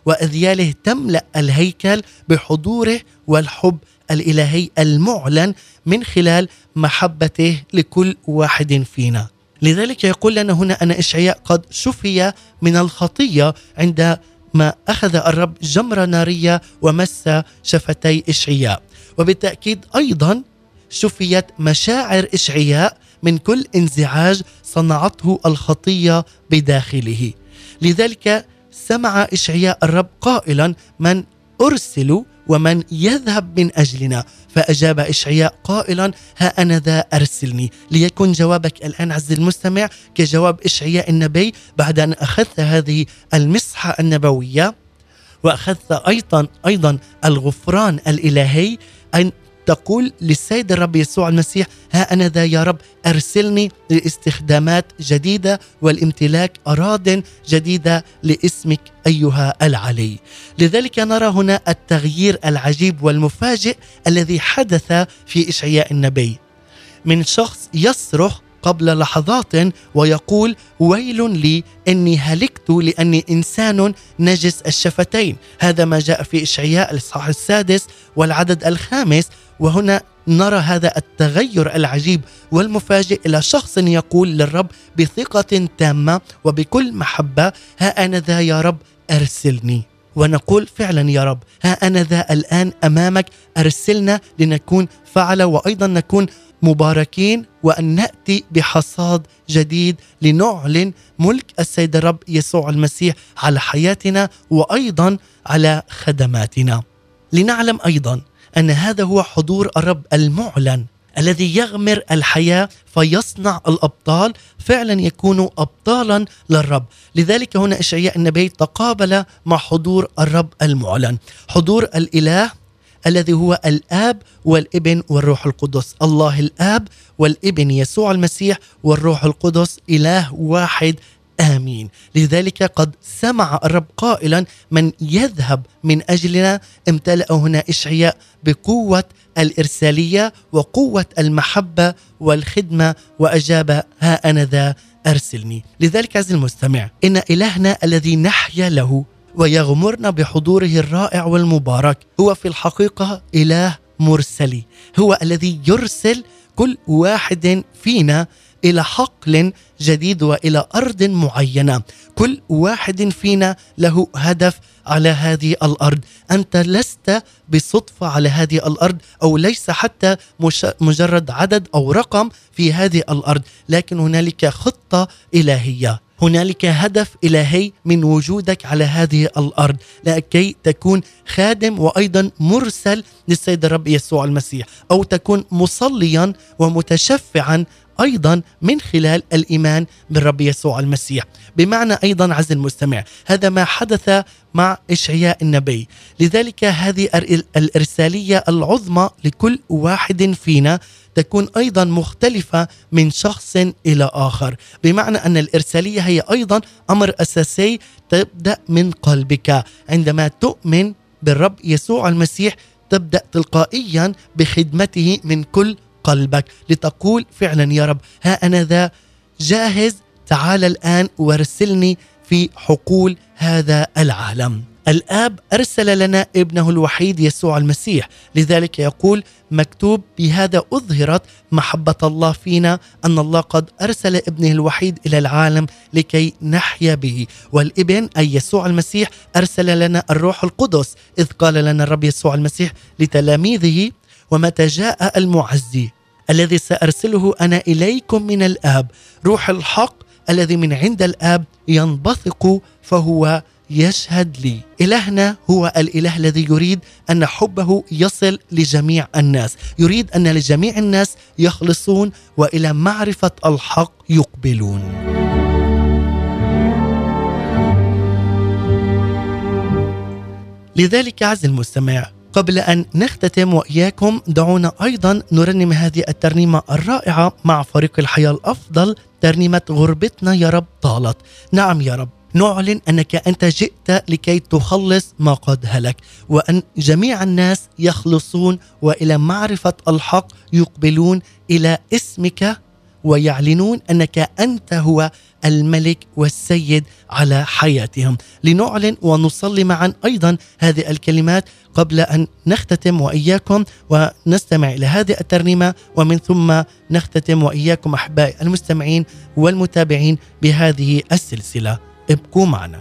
وأذياله تملأ الهيكل بحضوره والحب الإلهي المعلن من خلال محبته لكل واحد فينا. لذلك يقول لنا هنا أن اشعياء قد شفي من الخطية عند ما أخذ الرب جمرة نارية ومس شفتي اشعياء. وبالتأكيد أيضا شفيت مشاعر اشعياء من كل انزعاج صنعته الخطية بداخله. لذلك سمع اشعياء الرب قائلا: من أرسل ومن يذهب من أجلنا؟ فأجاب اشعياء قائلا: ها أنا ذا أرسلني. ليكن جوابك الآن عزيزي المستمع كجواب اشعياء النبي بعد أن أخذت هذه المسحة النبوية وأخذت أيضا أيضا الغفران الإلهي، أن تقول للسيد الرب يسوع المسيح: ها أنا ذا يا رب أرسلني لاستخدامات جديدة والامتلاك أراضٍ جديدة لإسمك أيها العلي. لذلك نرى هنا التغيير العجيب والمفاجئ الذي حدث في اشعياء النبي، من شخص يصرخ قبل لحظات ويقول: ويل لي إني هلكت لأني إنسان نجس الشفتين. هذا ما جاء في اشعياء الإصحاح السادس والعدد الخامس. وهنا نرى هذا التغير العجيب والمفاجئ إلى شخص يقول للرب بثقة تامة وبكل محبة: ها أنا ذا يا رب أرسلني. ونقول فعلا يا رب، ها أنا ذا الآن أمامك، أرسلنا لنكون فعلة وأيضا نكون مباركين، وأن نأتي بحصاد جديد لنعلن ملك السيد الرب يسوع المسيح على حياتنا وأيضا على خدماتنا. لنعلم أيضا أن هذا هو حضور الرب المعلن الذي يغمر الحياة فيصنع الأبطال فعلا يكونوا أبطالا للرب. لذلك هنا اشعياء النبي تقابل مع حضور الرب المعلن، حضور الإله الذي هو الآب والابن والروح القدس. الله الآب والابن يسوع المسيح والروح القدس إله واحد، آمين. لذلك قد سمع الرب قائلا: من يذهب من أجلنا. امتلأ هنا اشعياء بقوة الإرسالية وقوة المحبة والخدمة وأجاب: ها أنا ذا أرسلني. لذلك عزيزي المستمع، إن إلهنا الذي نحيا له ويغمرنا بحضوره الرائع والمبارك هو في الحقيقة إله مرسلي، هو الذي يرسل كل واحد فينا إلى حقل جديد وإلى أرض معينة. كل واحد فينا له هدف على هذه الأرض. أنت لست بصدفة على هذه الأرض، أو ليس حتى مجرد عدد أو رقم في هذه الأرض، لكن هنالك خطة إلهية، هنالك هدف إلهي من وجودك على هذه الأرض لكي تكون خادم وأيضا مرسل للسيد الرب يسوع المسيح، أو تكون مصليا ومتشفعا أيضا من خلال الإيمان بالرب يسوع المسيح. بمعنى أيضا عز المستمع، هذا ما حدث مع إشعياء النبي. لذلك هذه الإرسالية العظمى لكل واحد فينا تكون أيضا مختلفة من شخص إلى آخر، بمعنى أن الإرسالية هي أيضا أمر أساسي تبدأ من قلبك. عندما تؤمن بالرب يسوع المسيح تبدأ تلقائيا بخدمته من كل قلبك لتقول فعلا يا رب، ها أنا ذا جاهز، تعال الآن وارسلني في حقول هذا العالم. الآب أرسل لنا ابنه الوحيد يسوع المسيح. لذلك يقول مكتوب: بهذا أظهرت محبة الله فينا أن الله قد أرسل ابنه الوحيد إلى العالم لكي نحيا به. والابن أي يسوع المسيح أرسل لنا الروح القدس، إذ قال لنا الرب يسوع المسيح لتلاميذه: ومتى جاء المعزي الذي سأرسله أنا إليكم من الآب، روح الحق الذي من عند الآب ينبثق فهو يشهد لي. إلهنا هو الإله الذي يريد أن حبه يصل لجميع الناس، يريد أن لجميع الناس يخلصون وإلى معرفة الحق يقبلون. لذلك عزيزي المستمع، قبل أن نختتم وإياكم دعونا أيضا نرنم هذه الترنيمة الرائعة مع فريق الحياة الأفضل، ترنيمة غربتنا يا رب طالت. نعم يا رب، نعلن أنك أنت جئت لكي تخلص ما قد هلك، وأن جميع الناس يخلصون وإلى معرفة الحق يقبلون إلى اسمك ويعلنون أنك أنت هو الملك والسيد على حياتهم. لنعلن ونصلي معا أيضا هذه الكلمات قبل أن نختتم وإياكم، ونستمع إلى هذه الترنيمة، ومن ثم نختتم وإياكم أحبائي المستمعين والمتابعين بهذه السلسلة. ابقوا معنا.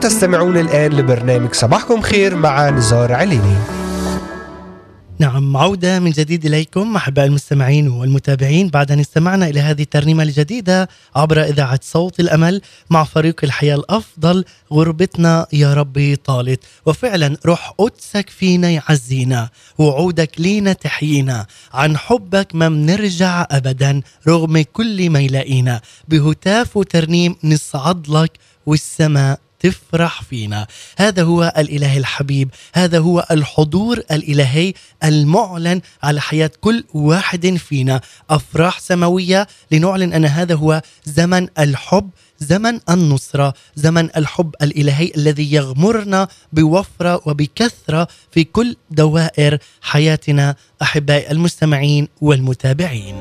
تستمعون الآن لبرنامج صباحكم خير مع نزار عليمي. نعم، عودة من جديد إليكم أحباء المستمعين والمتابعين بعد أن استمعنا إلى هذه الترنيمة الجديدة عبر إذاعة صوت الأمل مع فريق الحياة الأفضل، غربتنا يا ربي طالت. وفعلا روح قدسك فينا يعزينا، وعودك لينا تحيينا، عن حبك ما منرجع أبدا رغم كل ما يلاقينا، بهتاف وترنيم نصعد لك والسماء تفرح فينا. هذا هو الإله الحبيب، هذا هو الحضور الإلهي المعلن على حياة كل واحد فينا، أفراح سماوية لنعلن أن هذا هو زمن الحب، زمن النصرة، زمن الحب الإلهي الذي يغمرنا بوفرة وبكثرة في كل دوائر حياتنا. أحبائي المستمعين والمتابعين،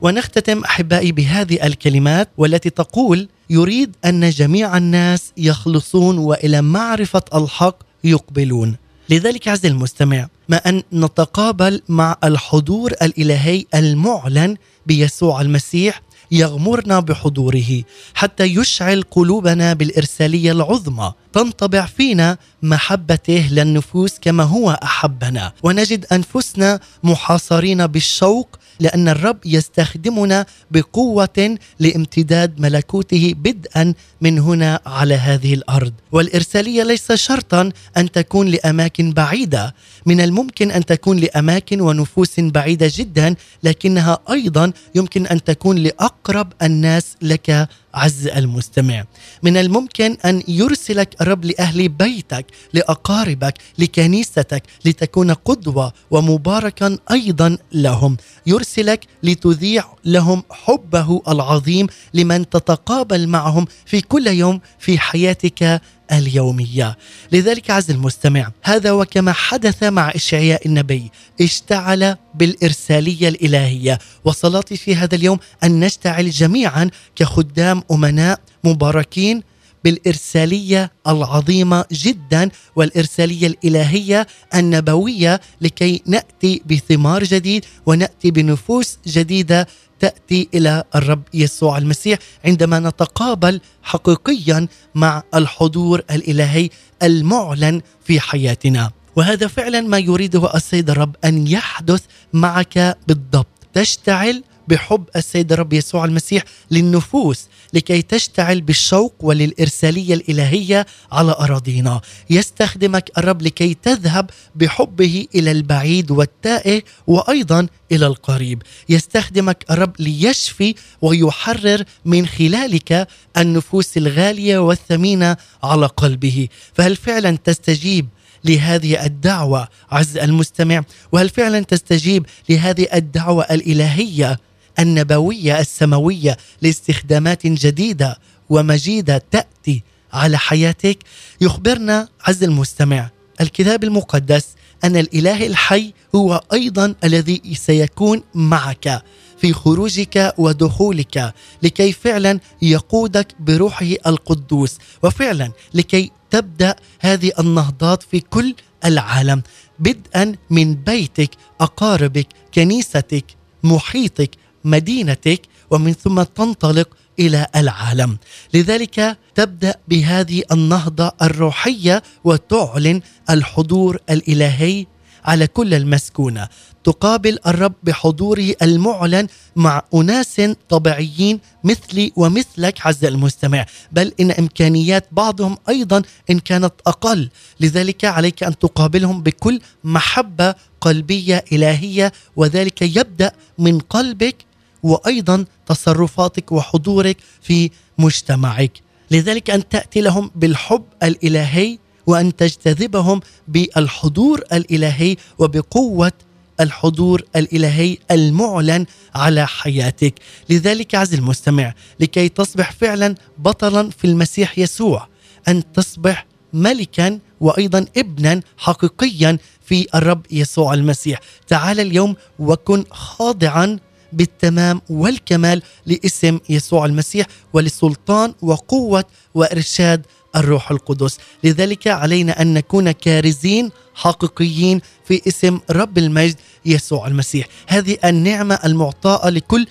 ونختتم أحبائي بهذه الكلمات والتي تقول: يريد أن جميع الناس يخلصون وإلى معرفة الحق يقبلون. لذلك عزيزي المستمع، ما أن نتقابل مع الحضور الإلهي المعلن بيسوع المسيح يغمرنا بحضوره حتى يشعل قلوبنا بالإرسالية العظمى، تنطبع فينا محبته للنفوس كما هو أحبنا، ونجد أنفسنا محاصرين بالشوق، لأن الرب يستخدمنا بقوة لامتداد ملكوته بدءا من هنا على هذه الأرض. والإرسالية ليس شرطا أن تكون لأماكن بعيدة، من الممكن أن تكون لأماكن ونفوس بعيدة جدا، لكنها أيضا يمكن أن تكون لأقرب الناس لك عز المستمع. من الممكن أن يرسلك الرب لأهل بيتك، لأقاربك، لكنيستك، لتكون قدوة ومباركا أيضا لهم. يرسلك لتذيع لهم حبه العظيم لمن تتقابل معهم في كل يوم في حياتك اليومية. لذلك عز المستمع، هذا وكما حدث مع اشعياء النبي، اشتعل بالإرسالية الإلهية. وصلاتي في هذا اليوم أن نشتعل جميعا كخدام أمناء مباركين بالإرسالية العظيمة جدا، والإرسالية الإلهية النبوية، لكي نأتي بثمار جديد ونأتي بنفوس جديدة تأتي إلى الرب يسوع المسيح عندما نتقابل حقيقيا مع الحضور الإلهي المعلن في حياتنا. وهذا فعلا ما يريده السيد الرب أن يحدث معك بالضبط، تشتعل بحب السيد الرب يسوع المسيح للنفوس، لكي تشتعل بالشوق وللإرسالية الإلهية على أراضينا. يستخدمك الرب لكي تذهب بحبه إلى البعيد والتائه وأيضا إلى القريب. يستخدمك الرب ليشفي ويحرر من خلالك النفوس الغالية والثمينة على قلبه. فهل فعلا تستجيب لهذه الدعوة عز المستمع؟ وهل فعلا تستجيب لهذه الدعوة الإلهية النبوية السماوية لاستخدامات جديدة ومجيدة تأتي على حياتك؟ يخبرنا عز المستمع الكتاب المقدس أن الإله الحي هو أيضا الذي سيكون معك في خروجك ودخولك، لكي فعلا يقودك بروحه القدوس، وفعلا لكي تبدأ هذه النهضات في كل العالم، بدءا من بيتك، أقاربك، كنيستك، محيطك، مدينتك، ومن ثم تنطلق إلى العالم. لذلك تبدأ بهذه النهضة الروحية وتعلن الحضور الإلهي على كل المسكونة. تقابل الرب بحضوره المعلن مع أناس طبيعيين مثلي ومثلك عز المستمع، بل إن إمكانيات بعضهم أيضا إن كانت أقل. لذلك عليك أن تقابلهم بكل محبة قلبية إلهية، وذلك يبدأ من قلبك وأيضا تصرفاتك وحضورك في مجتمعك. لذلك أن تأتي لهم بالحب الإلهي وأن تجتذبهم بالحضور الإلهي وبقوة الحضور الإلهي المعلن على حياتك. لذلك عزيزي المستمع، لكي تصبح فعلا بطلا في المسيح يسوع، أن تصبح ملكا وأيضا ابنا حقيقيا في الرب يسوع المسيح. تعال اليوم وكن خاضعا بالتمام والكمال لاسم يسوع المسيح ولسلطان وقوة وإرشاد الروح القدس. لذلك علينا أن نكون كارزين حقيقيين في اسم رب المجد يسوع المسيح. هذه النعمة المعطاة لكل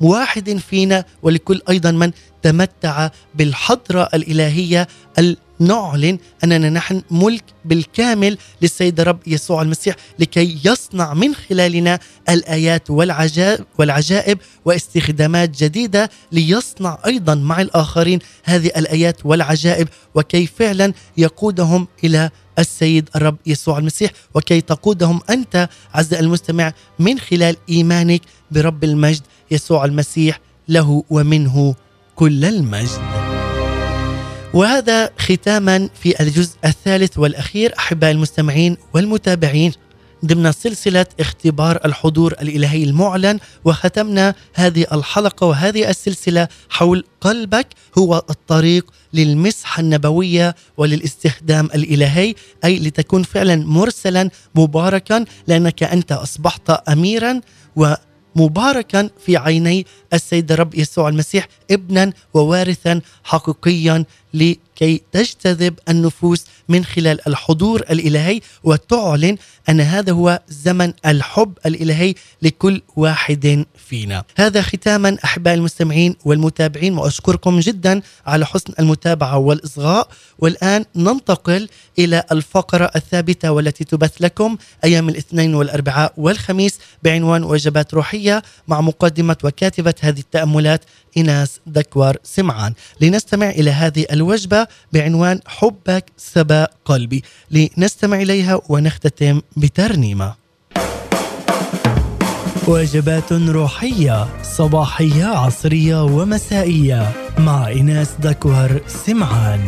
واحد فينا ولكل أيضا من تمتع بالحضرة الإلهية. نعلن أننا نحن ملك بالكامل للسيد رب يسوع المسيح، لكي يصنع من خلالنا الآيات والعجائب واستخدامات جديدة، ليصنع أيضا مع الآخرين هذه الآيات والعجائب، وكي فعلا يقودهم إلى السيد الرب يسوع المسيح، وكي تقودهم أنت عز المستمع من خلال إيمانك برب المجد يسوع المسيح، له ومنه كل المجد. وهذا ختاما في الجزء الثالث والأخير أحباء المستمعين والمتابعين ضمن سلسلة اختبار الحضور الإلهي المعلن، وختمنا هذه الحلقة وهذه السلسلة حول قلبك هو الطريق للمسحة النبوية وللاستخدام الإلهي، أي لتكون فعلا مرسلا مباركا، لأنك أنت أصبحت أميرا ومباركا في عيني السيد رب يسوع المسيح، ابنا ووارثا حقيقيا لكي تجتذب النفوس من خلال الحضور الإلهي وتعلن أن هذا هو زمن الحب الإلهي لكل واحد فينا. هذا ختاما أحباء المستمعين والمتابعين، وأشكركم جدا على حسن المتابعة والإصغاء. والآن ننتقل إلى الفقرة الثابتة والتي تبث لكم أيام الاثنين والأربعاء والخميس بعنوان وجبات روحية مع مقدمة وكاتبة هذه التأملات إيناس دكوار سمعان، لنستمع إلى هذه الوجبة بعنوان حبك سبا قلبي، لنستمع إليها ونختتم بترنيمة. وجبات روحية صباحية عصرية ومسائية مع إيناس دكوار سمعان،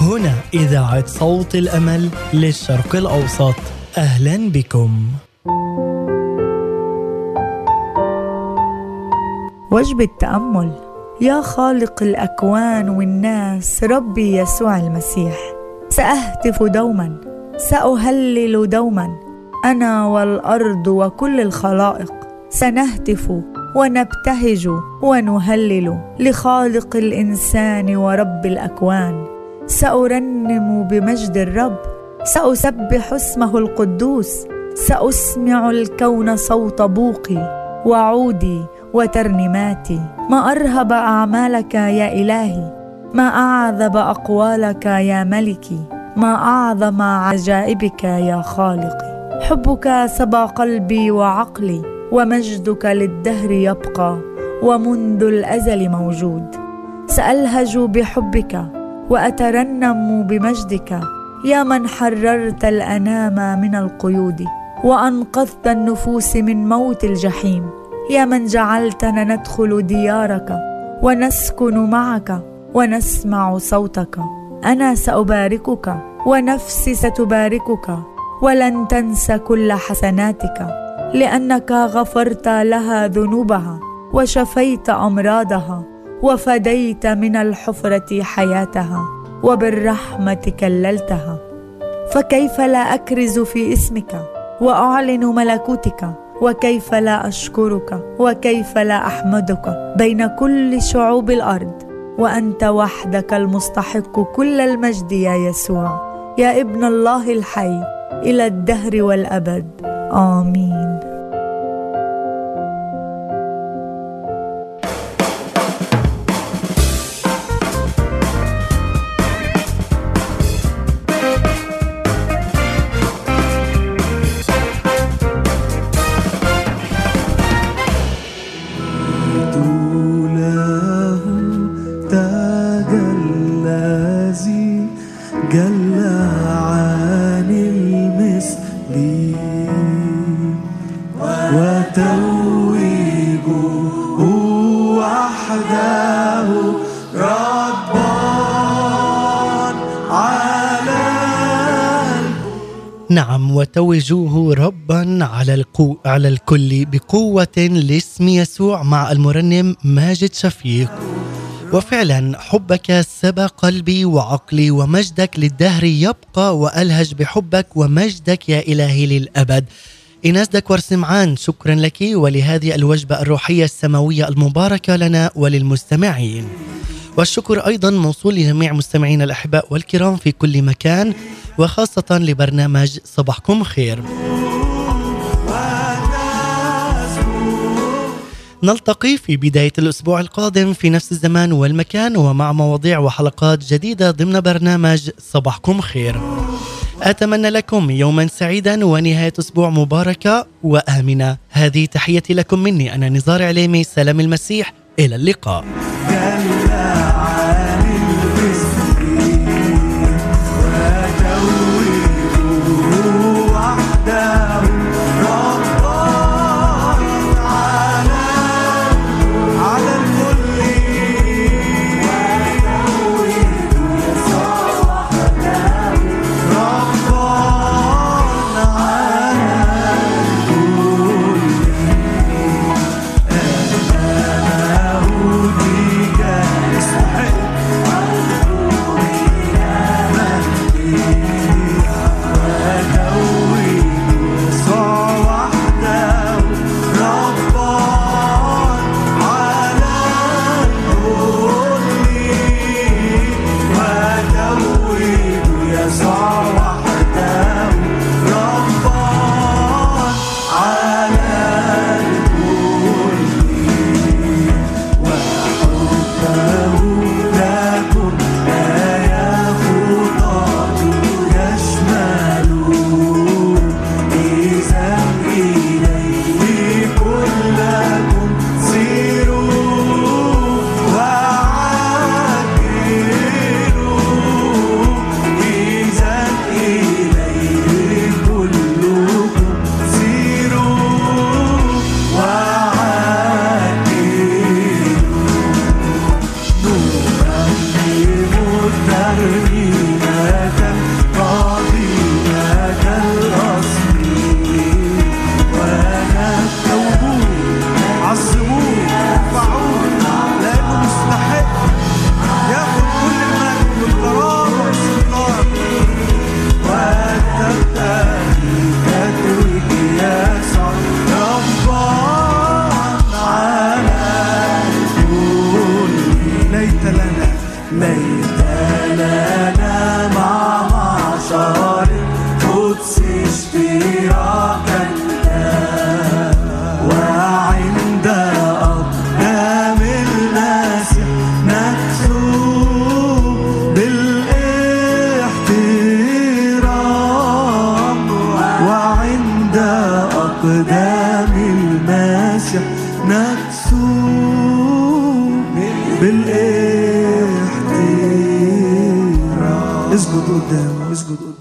هنا إذاعة صوت الأمل للشرق الأوسط، أهلا بكم. وجبة تأمل. يا خالق الأكوان والناس ربي يسوع المسيح، سأهتف دوما، سأهلل دوما، أنا والأرض وكل الخلائق سنهتف ونبتهج ونهلل لخالق الإنسان ورب الأكوان. سأرنم بمجد الرب، سأسبح اسمه القدوس، سأسمع الكون صوت بوقي وعودي وترنيماتي. ما أرهب أعمالك يا إلهي، ما أعذب أقوالك يا ملكي، ما أعظم عجائبك يا خالقي. حبك سبى قلبي وعقلي، ومجدك للدهر يبقى ومنذ الأزل موجود. سألهج بحبك وأترنم بمجدك، يا من حررت الأنام من القيود وأنقذت النفوس من موت الجحيم، يا من جعلتنا ندخل ديارك ونسكن معك ونسمع صوتك. أنا سأباركك ونفسي ستباركك، ولن تنسى كل حسناتك، لأنك غفرت لها ذنوبها وشفيت أمراضها وفديت من الحفرة حياتها وبالرحمة كللتها. فكيف لا أكرز في اسمك وأعلن ملكوتك، وكيف لا أشكرك وكيف لا أحمدك بين كل شعوب الأرض، وأنت وحدك المستحق كل المجد يا يسوع، يا ابن الله الحي إلى الدهر والأبد، آمين. وتوجوه ربا على القو... على الكل بقوة لاسم يسوع مع المرنم ماجد شفيق. وفعلا حبك سبى قلبي وعقلي، ومجدك للدهر يبقى، وألهج بحبك ومجدك يا إلهي للأبد. إيناس دكوار سمعان، شكرا لك ولهذه الوجبة الروحية السماوية المباركة لنا وللمستمعين. والشكر أيضا موصول لجميع مستمعينا الأحباء والكرام في كل مكان، وخاصة لبرنامج صباحكم خير. نلتقي في بداية الأسبوع القادم في نفس الزمان والمكان، ومع مواضيع وحلقات جديدة ضمن برنامج صباحكم خير. أتمنى لكم يوما سعيدا ونهاية أسبوع مباركة وآمنة. هذه تحيتي لكم مني أنا نزار عليمي، سلام المسيح، إلى اللقاء. ميدانا مع معشر القدس اشتراكا وعند أقدام المسيح نكسوه بالاحترام وعند أقدام المسيح نكسوه بالاحترام. اسجد قدامه، اسجد قدامه.